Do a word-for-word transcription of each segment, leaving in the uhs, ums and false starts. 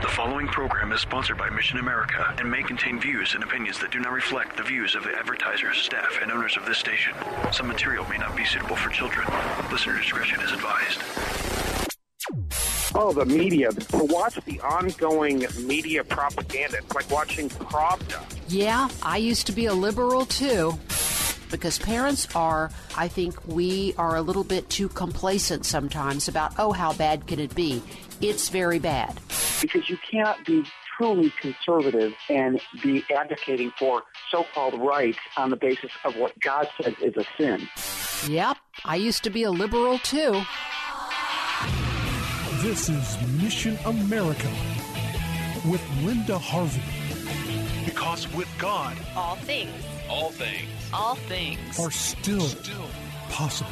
The following program is sponsored by Mission America and may contain views and opinions that do not reflect the views of the advertisers, staff, and owners of this station. Some material may not be suitable for children. Listener discretion is advised. Oh, the media. To watch the ongoing media propaganda, it's like watching Pravda. Yeah, I used to be a liberal, too. Because parents are, I think we are a little bit too complacent sometimes about, oh, how bad can it be? It's very bad. Because you cannot be truly conservative and be advocating for so-called rights on the basis of what God says is a sin. Yep, I used to be a liberal too. This is Mission America with Linda Harvey. Because with God, all things, all things, all things are still, still possible.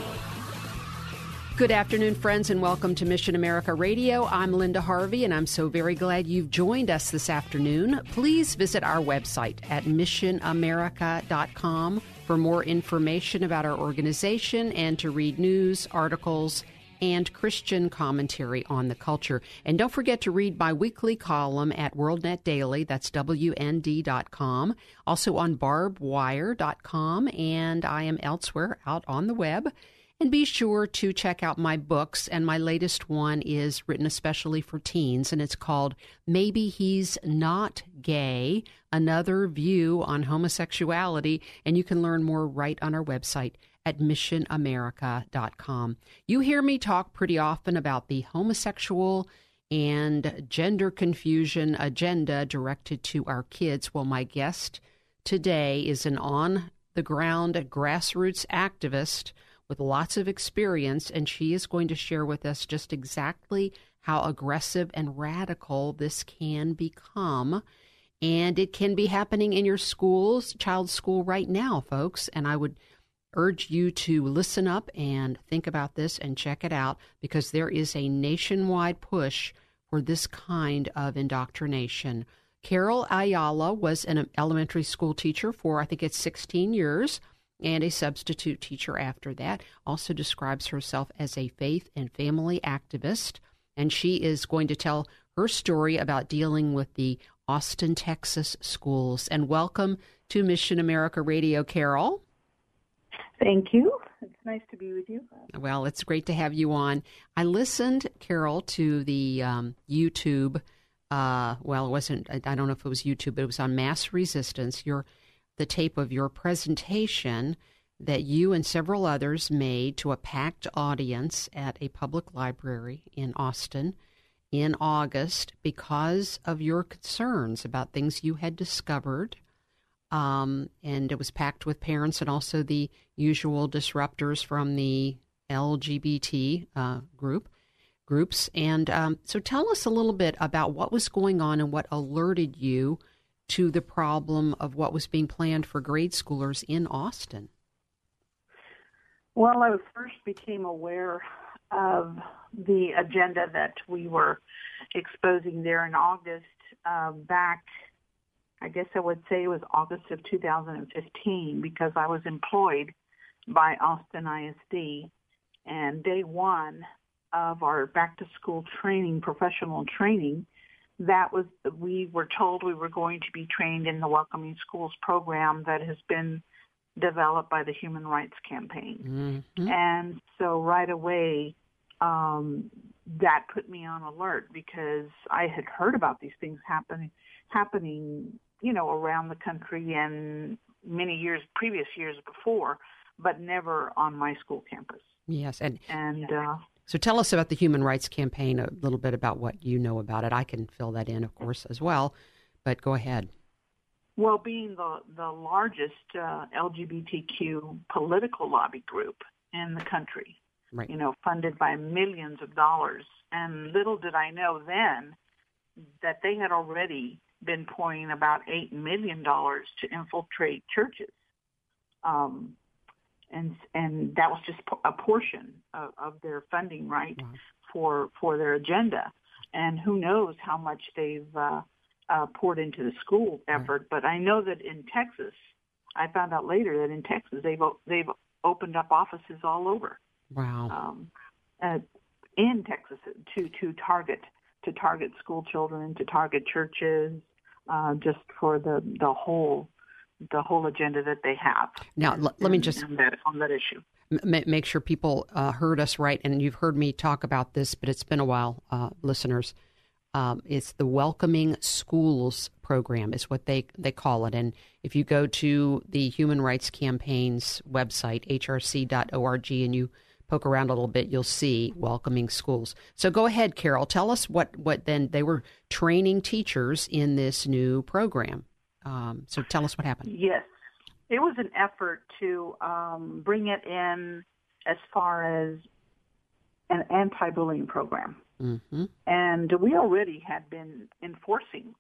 Good afternoon, friends, and welcome to Mission America Radio. I'm Linda Harvey, and I'm so very glad you've joined us this afternoon. Please visit our website at mission america dot com for more information about our organization and to read news, articles, and Christian commentary on the culture. And don't forget to read my weekly column at WorldNetDaily, that's W N D dot com, also on barb wire dot com, and I am elsewhere out on the web. And be sure to check out my books, and my latest one is written especially for teens, and it's called Maybe He's Not Gay, Another View on Homosexuality, and you can learn more right on our website at mission america dot com. You hear me talk pretty often about the homosexual and gender confusion agenda directed to our kids. Well, my guest today is an on-the-ground grassroots activist with lots of experience, and she is going to share with us just exactly how aggressive and radical this can become. And it can be happening in your schools, child's school right now, folks, and I would urge you to listen up and think about this and check it out, because there is a nationwide push for this kind of indoctrination. Caryl Ayala was an elementary school teacher for, I think it's sixteen years, and a substitute teacher after that. Also describes herself as a faith and family activist, and she is going to tell her story about dealing with the Austin, Texas schools. And welcome to Mission America Radio, Caryl. Thank you. It's nice to be with you. Well, it's great to have you on. I listened, Caryl, to the um, YouTube. Uh, well, it wasn't. I don't know if it was YouTube, but it was on Mass Resistance. Your the tape of your presentation that you and several others made to a packed audience at a public library in Austin in August because of your concerns about things you had discovered. Um, and it was packed with parents and also the usual disruptors from the L G B T uh, group groups. And um, so tell us a little bit about what was going on and what alerted you to the problem of what was being planned for grade schoolers in Austin. Well, I first became aware of the agenda that we were exposing there in August uh, back I guess I would say it was August of two thousand fifteen, because I was employed by Austin I S D, and day one of our back-to-school training, professional training, that was we were told we were going to be trained in the Welcoming Schools program that has been developed by the Human Rights Campaign. Mm-hmm. And so right away, um, that put me on alert, because I had heard about these things happening, happening. you know, around the country and many years, previous years before, but never on my school campus. Yes. And, and uh, so tell us about the Human Rights Campaign, a little bit about what you know about it. I can fill that in, of course, as well, but go ahead. Well, being the, the largest uh, L G B T Q political lobby group in the country, right. you know, funded by millions of dollars. And little did I know then that they had already been pouring about eight million dollars to infiltrate churches. Um, and and that was just a portion of, of their funding, right, mm-hmm. for for their agenda. And who knows how much they've uh, uh, poured into the school effort. Right. But I know that in Texas, I found out later that in Texas they've they've opened up offices all over. Wow. Um, uh, in Texas to to target to target school children, to target churches, uh, just for the, the whole the whole agenda that they have. Now, l- let in, me just on that, on that issue. M- make sure people uh, heard us right, and you've heard me talk about this, but it's been a while, uh, listeners. Um, it's the Welcoming Schools program is what they, they call it. And if you go to the Human Rights Campaign's website, h r c dot org, and you poke around a little bit, you'll see Welcoming Schools. So go ahead, Caryl. Tell us what, what then they were training teachers in this new program. Um, so tell us what happened. Yes. It was an effort to um, bring it in as far as an anti-bullying program. Mm-hmm. And we already had been enforcing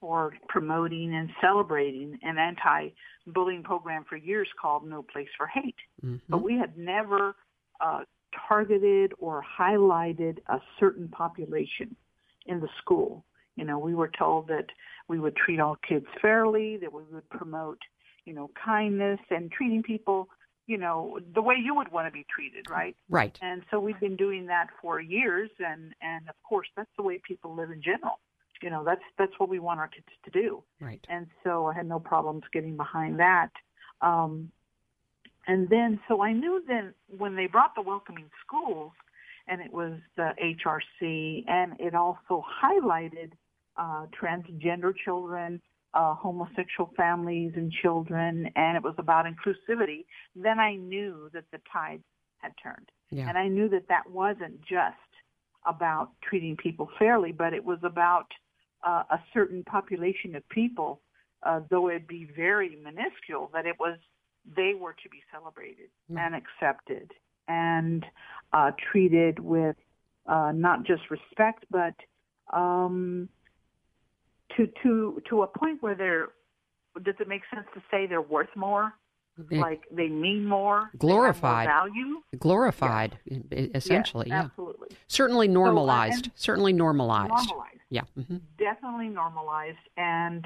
or promoting and celebrating an anti-bullying program for years called No Place for Hate. Mm-hmm. But we had never uh, targeted or highlighted a certain population in the school. You know, we were told that we would treat all kids fairly, that we would promote, you know, kindness and treating people, you know, the way you would want to be treated, right? Right. And so we've been doing that for years, and, and of course, that's the way people live in general. You know, that's that's what we want our kids to do. Right. And so I had no problems getting behind that. Um, and then, so I knew then when they brought the Welcoming Schools, and it was the H R C, and it also highlighted uh, transgender children, Uh, homosexual families and children, and it was about inclusivity, then I knew that the tide had turned. Yeah. And I knew that that wasn't just about treating people fairly, but it was about uh, a certain population of people, uh, though it'd be very minuscule, that it was they were to be celebrated mm. and accepted and uh, treated with uh, not just respect, but um To, to to a point where they're, does it make sense to say they're worth more? They, like they mean more? Glorified. More value? Glorified, yes. Essentially. Yes, yeah. Absolutely. Certainly normalized. So, uh, Certainly normalized. Normalized. Yeah. Mm-hmm. Definitely normalized. And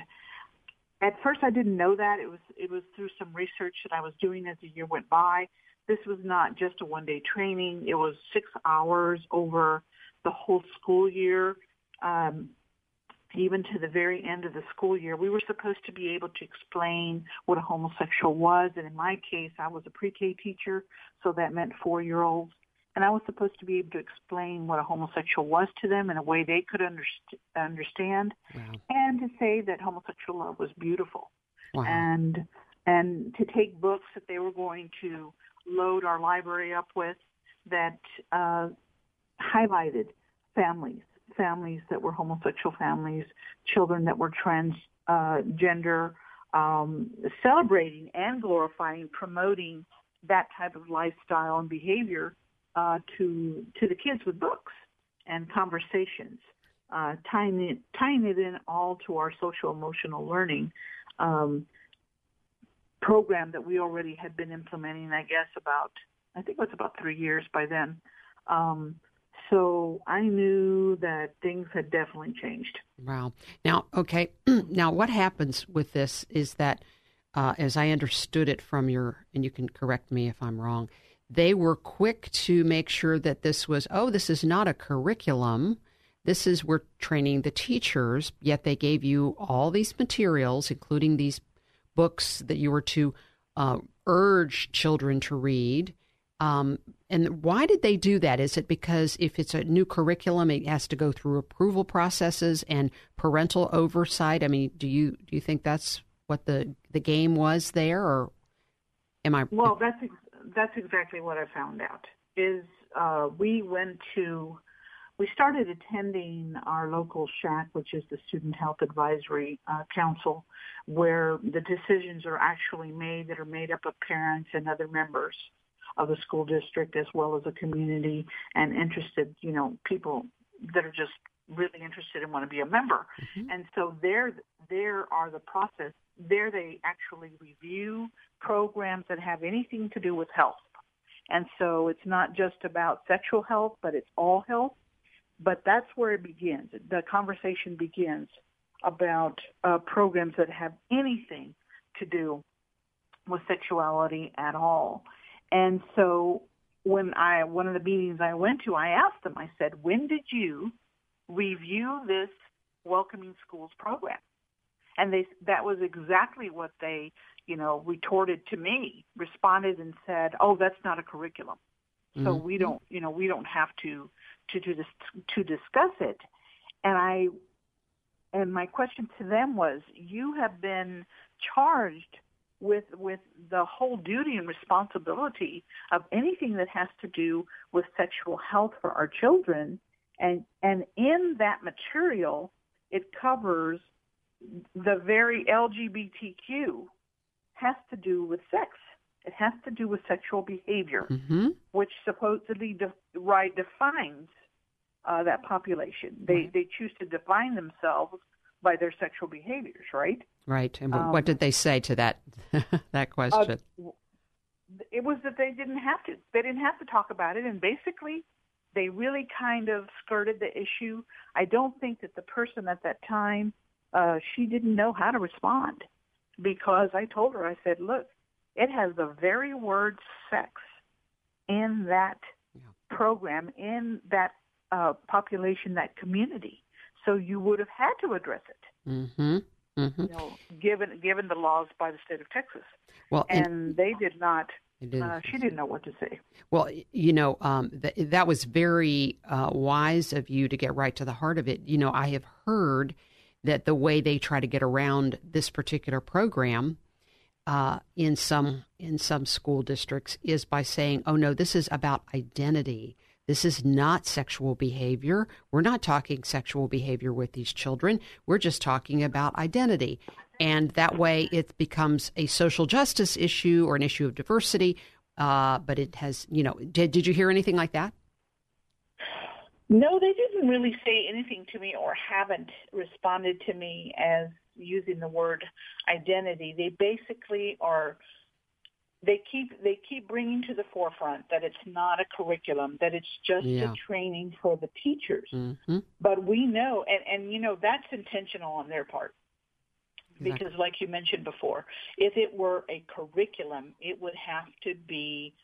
at first I didn't know that. It was, it was through some research that I was doing as the year went by. This was not just a one-day training. It was six hours over the whole school year. Um Even to the very end of the school year, we were supposed to be able to explain what a homosexual was. And in my case, I was a pre-K teacher, so that meant four-year-olds. And I was supposed to be able to explain what a homosexual was to them in a way they could underst- understand, wow. and to say that homosexual love was beautiful, wow. and and to take books that they were going to load our library up with that uh, highlighted families. families that were homosexual families, children that were transgender, uh, um, celebrating and glorifying, promoting that type of lifestyle and behavior uh, to to the kids with books and conversations, uh, tying it, tying it in all to our social-emotional learning um, program that we already had been implementing, I guess, about, I think it was about three years by then. Um So I knew that things had definitely changed. Wow. Now, okay, now what happens with this is that, uh, as I understood it from your, and you can correct me if I'm wrong, they were quick to make sure that this was, oh, this is not a curriculum. This is, we're training the teachers, yet they gave you all these materials, including these books that you were to uh, urge children to read. Um, and why did they do that? Is it because if it's a new curriculum, it has to go through approval processes and parental oversight? I mean, do you do you think that's what the, the game was there, or am I? Well, that's that's exactly what I found out. Is uh, we went to we started attending our local S H A C, which is the Student Health Advisory uh, Council, where the decisions are actually made that are made up of parents and other members of the school district, as well as a community and interested, you know, people that are just really interested and want to be a member. Mm-hmm. And so there, there are the process. There they actually review programs that have anything to do with health. And so it's not just about sexual health, but it's all health. But that's where it begins. The conversation begins about uh, programs that have anything to do with sexuality at all. And so when I, one of the meetings I went to, I asked them, I said, when did you review this Welcoming Schools program? And they, that was exactly what they, you know, retorted to me, responded and said, oh, that's not a curriculum. So mm-hmm. we don't, you know, we don't have to, to, to, to discuss it. And I, and my question to them was, you have been charged with, with the whole duty and responsibility of anything that has to do with sexual health for our children. And, and in that material, it covers the very L G B T Q has to do with sex. It has to do with sexual behavior, mm-hmm. which supposedly de- right defines uh, that population. They right. they choose to define themselves by their sexual behaviors, right? Right. And um, what did they say to that that question? Uh, it was that they didn't have to. They didn't have to talk about it. And basically, they really kind of skirted the issue. I don't think that the person at that time, uh, she didn't know how to respond, because I told her, I said, look, it has the very word sex in that yeah. program, in that uh, population, that community. So you would have had to address it, mm-hmm. Mm-hmm. You know, given given the laws by the state of Texas. Well, and, and they did not. Didn't, uh, she didn't know what to say. Well, you know, um, th- that was very uh, wise of you to get right to the heart of it. You know, I have heard that the way they try to get around this particular program Uh, in some in some school districts is by saying, oh, no, this is about identity. This is not sexual behavior. We're not talking sexual behavior with these children. We're just talking about identity. And that way it becomes a social justice issue or an issue of diversity. Uh, but it has, you know, did, did you hear anything like that? No, they didn't really say anything to me or haven't responded to me as using the word identity. They basically are, they keep they keep bringing to the forefront that it's not a curriculum, that it's just yeah. a training for the teachers. Mm-hmm. But we know, and, and you know, that's intentional on their part. Exactly. Because like you mentioned before, if it were a curriculum, it would have to be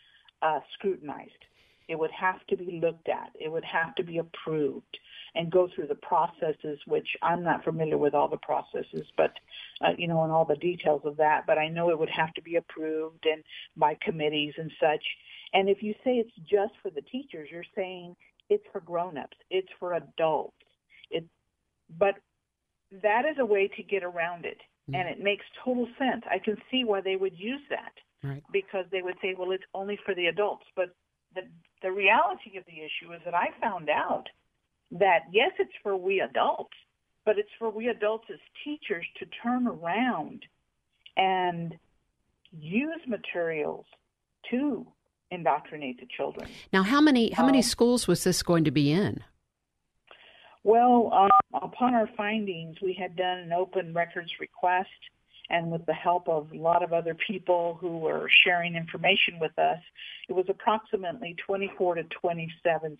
uh, scrutinized. It would have to be looked at. It would have to be approved and go through the processes, which I'm not familiar with all the processes, but, uh, you know, and all the details of that. But I know it would have to be approved and by committees and such. And if you say it's just for the teachers, you're saying it's for grown-ups. It's for adults. It, but that is a way to get around it, mm-hmm. and it makes total sense. I can see why they would use that, right. because they would say, well, it's only for the adults. But the the reality of the issue is that I found out that, yes, it's for we adults, but it's for we adults as teachers to turn around and use materials to indoctrinate the children. Now, how many how um, many schools was this going to be in? Well, um, upon our findings, we had done an open records request, and with the help of a lot of other people who were sharing information with us, it was approximately twenty-four to twenty-seven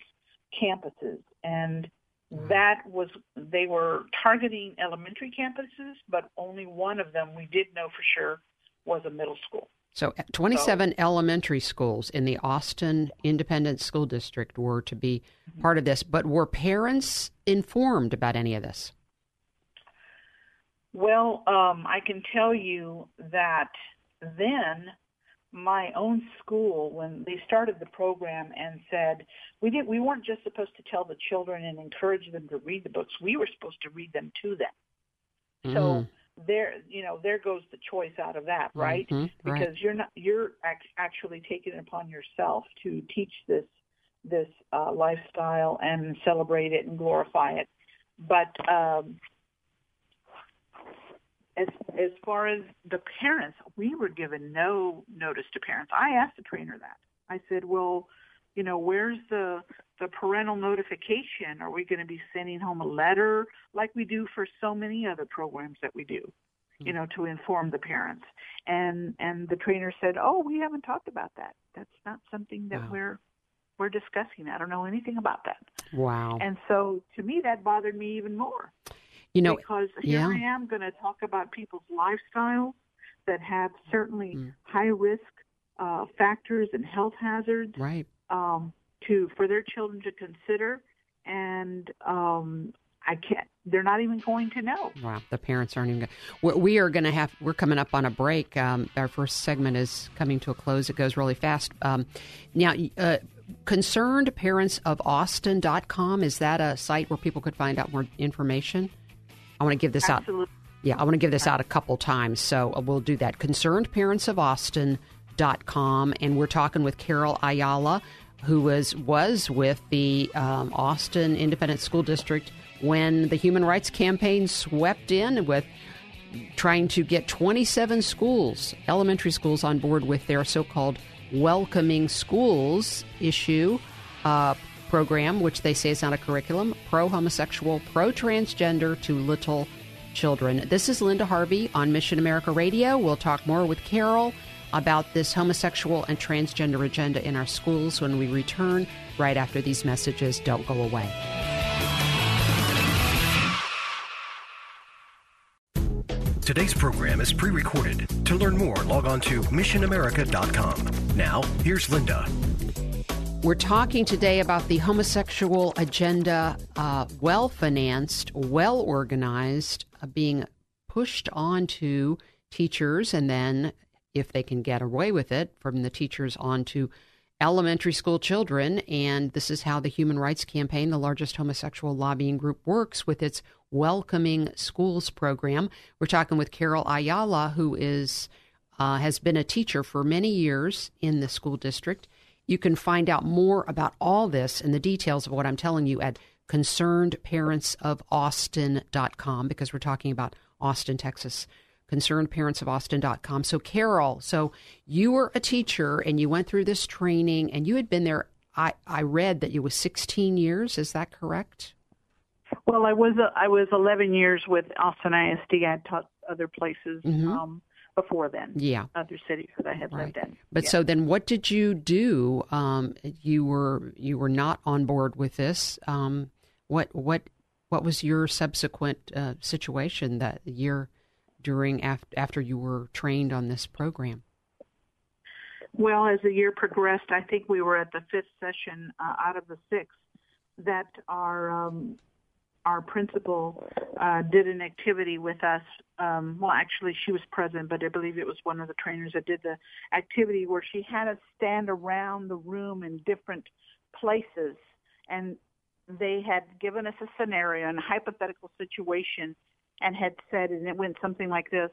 campuses. And that was, they were targeting elementary campuses, but only one of them we did know for sure was a middle school. So twenty-seven so, elementary schools in the Austin Independent School District were to be mm-hmm. part of this, but were parents informed about any of this? Well, um, I can tell you that then my own school, when they started the program and said, we didn't, we weren't just supposed to tell the children and encourage them to read the books. We were supposed to read them to them. Mm-hmm. So there, you know, there goes the choice out of that, right? Mm-hmm, because right. you're not, you're act- actually taking it upon yourself to teach this, this uh, lifestyle and celebrate it and glorify it. But, um, As, as far as the parents, we were given no notice to parents. I asked the trainer that. I said, well, you know, where's the the parental notification? Are we going to be sending home a letter like we do for so many other programs that we do, mm-hmm. you know, to inform the parents? And and the trainer said, oh, we haven't talked about that. That's not something that wow. we're we're discussing. I don't know anything about that. Wow. And so to me, that bothered me even more. You know, because here yeah. I am going to talk about people's lifestyles that have certainly mm. high risk uh, factors and health hazards, right? Um, to for their children to consider, and um, I can't. They're not even going to know. Wow, the parents aren't even going. We're, we are going to have. We're coming up on a break. Um, our first segment is coming to a close. It goes really fast. Um, now. Uh, Concerned Parents of Austin dot com, is that a site where people could find out more information? I want to give this Absolutely. out. Yeah, I want to give this out a couple times, so we'll do that. concerned parents of austin dot com, and we're talking with Caryl Ayala, who was was with the um, Austin Independent School District when the Human Rights Campaign swept in with trying to get twenty-seven schools, elementary schools, on board with their so-called Welcoming Schools issue uh, program, which they say is not a curriculum, pro-homosexual, pro-transgender to little children. This is Linda Harvey on Mission America Radio. We'll talk more with Caryl about this homosexual and transgender agenda in our schools when we return right after these messages. Don't go away. Today's program is pre-recorded. To learn more, log on to mission america dot com. Now, here's Linda. We're talking today about the homosexual agenda, uh, well-financed, well-organized, uh, being pushed onto teachers, and then, if they can get away with it, from the teachers onto elementary school children. And this is how the Human Rights Campaign, the largest homosexual lobbying group, works with its Welcoming Schools program. We're talking with Caryl Ayala, who is uh, has been a teacher for many years in the school district. You can find out more about all this and the details of what I'm telling you at concerned parents of austin dot com, because we're talking about Austin, Texas. concerned parents of austin dot com. So, Caryl, so you were a teacher and you went through this training, and you had been there. I, I read that you was sixteen years. Is that correct? Well, I was I was eleven years with Austin I S D. I taught other places mm-hmm. um, before then. Yeah, other cities that I had right. lived in. But yeah. so then, what did you do? Um, you were you were not on board with this. Um, what what what was your subsequent uh, situation that year during after after you were trained on this program? Well, as the year progressed, I think we were at the fifth session uh, out of the sixth that our um, Our principal uh, did an activity with us. Um, well, actually, she was present, but I believe it was one of the trainers that did the activity where she had us stand around the room in different places. And they had given us a scenario, a hypothetical situation, and had said, and it went something like this.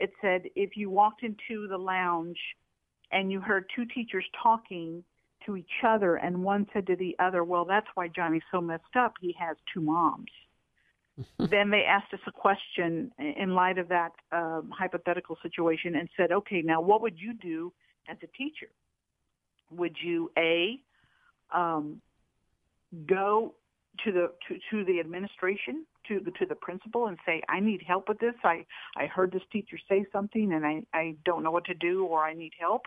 It said, if you walked into the lounge and you heard two teachers talking to each other, and one said to the other, well, that's why Johnny's so messed up. He has two moms. Then they asked us a question in light of that um, hypothetical situation and said, okay, now what would you do as a teacher? Would you, A, um, go to the to, to the administration, to the, to the principal, and say, I need help with this. I, I heard this teacher say something, and I, I don't know what to do, or I need help.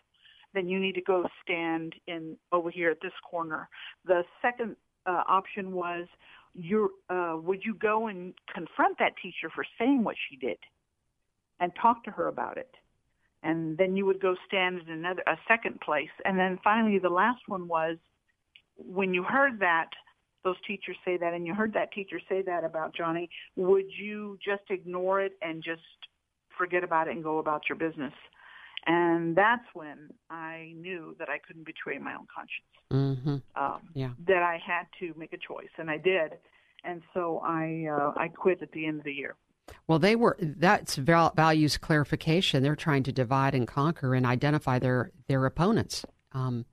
Then you need to go stand in over here at this corner. The second uh, option was, you're, uh, would you go and confront that teacher for saying what she did and talk to her about it? And then you would go stand in another a second place. And then finally, the last one was, when you heard that, those teachers say that, and you heard that teacher say that about Johnny, would you just ignore it and just forget about it and go about your business? And that's when I knew that I couldn't betray my own conscience, mm-hmm. um, yeah. that I had to make a choice, and I did. And so I uh, I quit at the end of the year. Well, they were that's val- values clarification. They're trying to divide and conquer and identify their, their opponents um,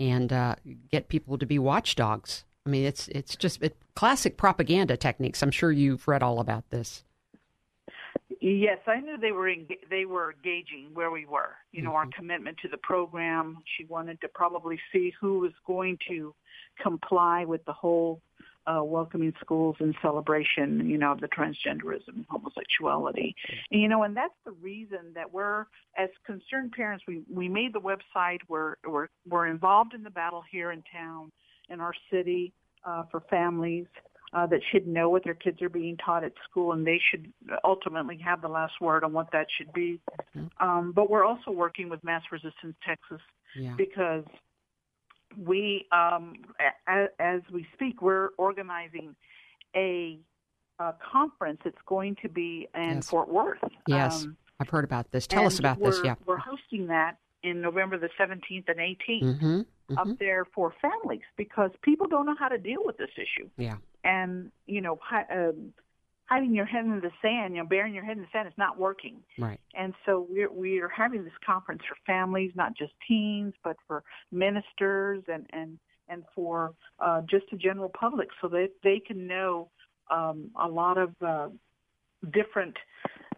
and uh, get people to be watchdogs. I mean, it's, it's just it, classic propaganda techniques. I'm sure you've read all about this. Yes, I knew they were eng- they were gauging where we were, you know, mm-hmm. our commitment to the program. She wanted to probably see who was going to comply with the whole uh, welcoming schools and celebration, you know, of the transgenderism and homosexuality. And, you know, and that's the reason that we're, as concerned parents, we, we made the website. We're, we're, we're involved in the battle here in town, in our city, uh, for families. Uh, that should know what their kids are being taught at school, and they should ultimately have the last word on what that should be. Mm-hmm. Um, but we're also working with Mass Resistance Texas yeah. because we, um, a- as we speak, we're organizing a, a conference that's going to be in yes. Fort Worth. Yes, um, I've heard about this. Tell us about this. Yeah, we're hosting that in November the seventeenth and eighteenth mm-hmm. Mm-hmm. up there for families because people don't know how to deal with this issue. Yeah. And, you know, hi, um, hiding your head in the sand, you know, burying your head in the sand is not working. Right. And so we're, we're having this conference for families, not just teens, but for ministers and, and, and for uh, just the general public so that they can know um, a lot of uh, different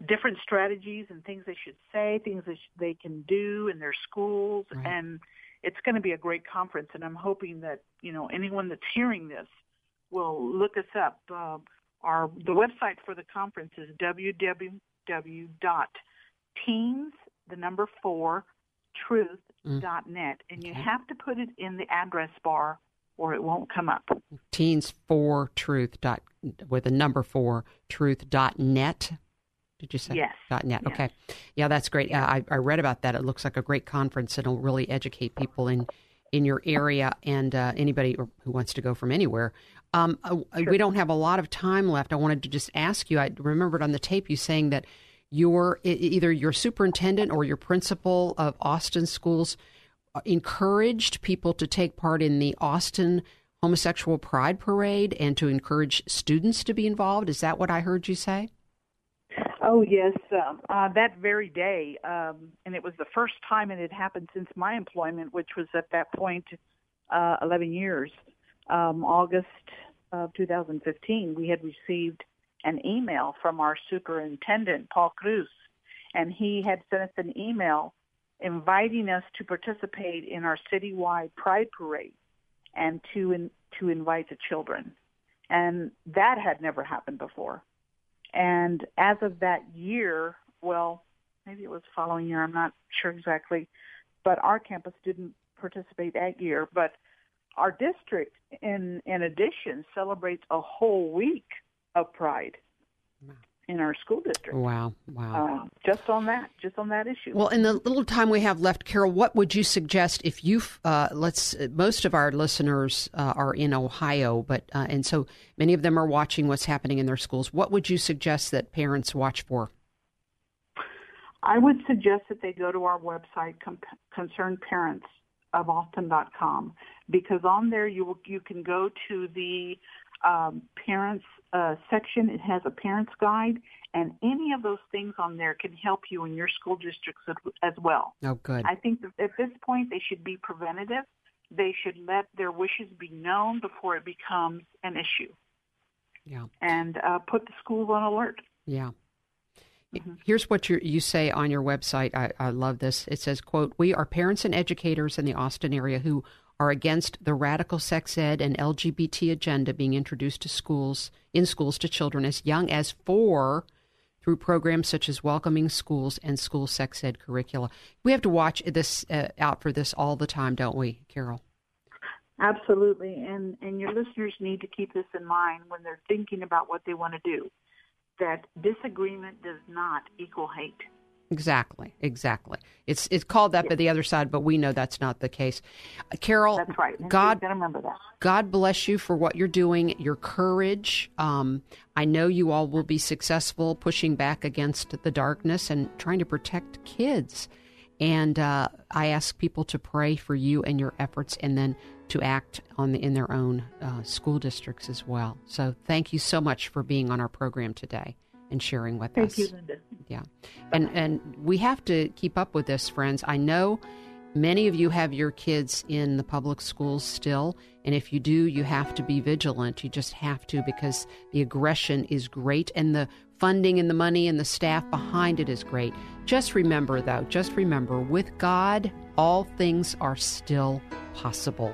different strategies and things they should say, things that they can do in their schools. Right. And it's going to be a great conference. And I'm hoping that, you know, anyone that's hearing this, well, look us up. Uh, our the website for the conference is www.teens, the number four, truth dot net. Mm. And you okay. have to put it in the address bar or it won't come up. teens for truth dot with the number four, truth dot net. Did you say? Yes. .net. Yes. Okay. Yeah, that's great. Yeah. I, I read about that. It looks like a great conference. It'll really educate people in in your area and uh, anybody who wants to go from anywhere. Um, sure. We don't have a lot of time left. I wanted to just ask you, I remembered on the tape you saying that your either your superintendent or your principal of Austin schools encouraged people to take part in the Austin Homosexual Pride Parade and to encourage students to be involved. Is that what I heard you say? Oh, yes. Um, uh, that very day, um, and it was the first time it had happened since my employment, which was at that point uh, eleven years, um, August of two thousand fifteen, we had received an email from our superintendent, Paul Cruz, and he had sent us an email inviting us to participate in our citywide pride parade and to in, to invite the children. And that had never happened before. And as of that year, well, maybe it was the following year, I'm not sure exactly, but our campus didn't participate that year. But our district, in, in addition, celebrates a whole week of pride in our school district. Wow, wow. Um, just on that, just on that issue. Well, in the little time we have left, Caryl, what would you suggest if you, uh, let's, most of our listeners uh, are in Ohio, but, uh, and so many of them are watching what's happening in their schools. What would you suggest that parents watch for? I would suggest that they go to our website, com- concerned parents of austin dot com, because on there you will, you can go to the um, parents Uh, section. It has a parent's guide, and any of those things on there can help you in your school districts as well. Oh, good. I think that at this point they should be preventative. They should let their wishes be known before it becomes an issue. Yeah. And uh, put the schools on alert. Yeah. Mm-hmm. Here's what you you say on your website. I, I love this. It says, quote, "We are parents and educators in the Austin area who are against the radical sex ed and L G B T agenda being introduced to schools in schools to children as young as four through programs such as Welcoming Schools and school sex ed curricula." We have to watch this uh, out for this all the time, don't we, Caryl? Absolutely, and and your listeners need to keep this in mind when they're thinking about what they want to do. That disagreement does not equal hate. Exactly, exactly. It's it's called that yes. by the other side, but we know that's not the case. Caryl, that's right. God, remember that. God bless you for what you're doing, your courage. Um, I know you all will be successful pushing back against the darkness and trying to protect kids. And uh, I ask people to pray for you and your efforts, and then to act on the, in their own uh, school districts as well. So thank you so much for being on our program today and sharing with Thank us. Thank you, Linda. Yeah. And, and we have to keep up with this, friends. I know Many of you have your kids in the public schools still, and if you do, you have to be vigilant. You just have to, because the aggression is great, and the funding and the money and the staff behind it is great. Just remember, though, just remember, with God, all things are still possible.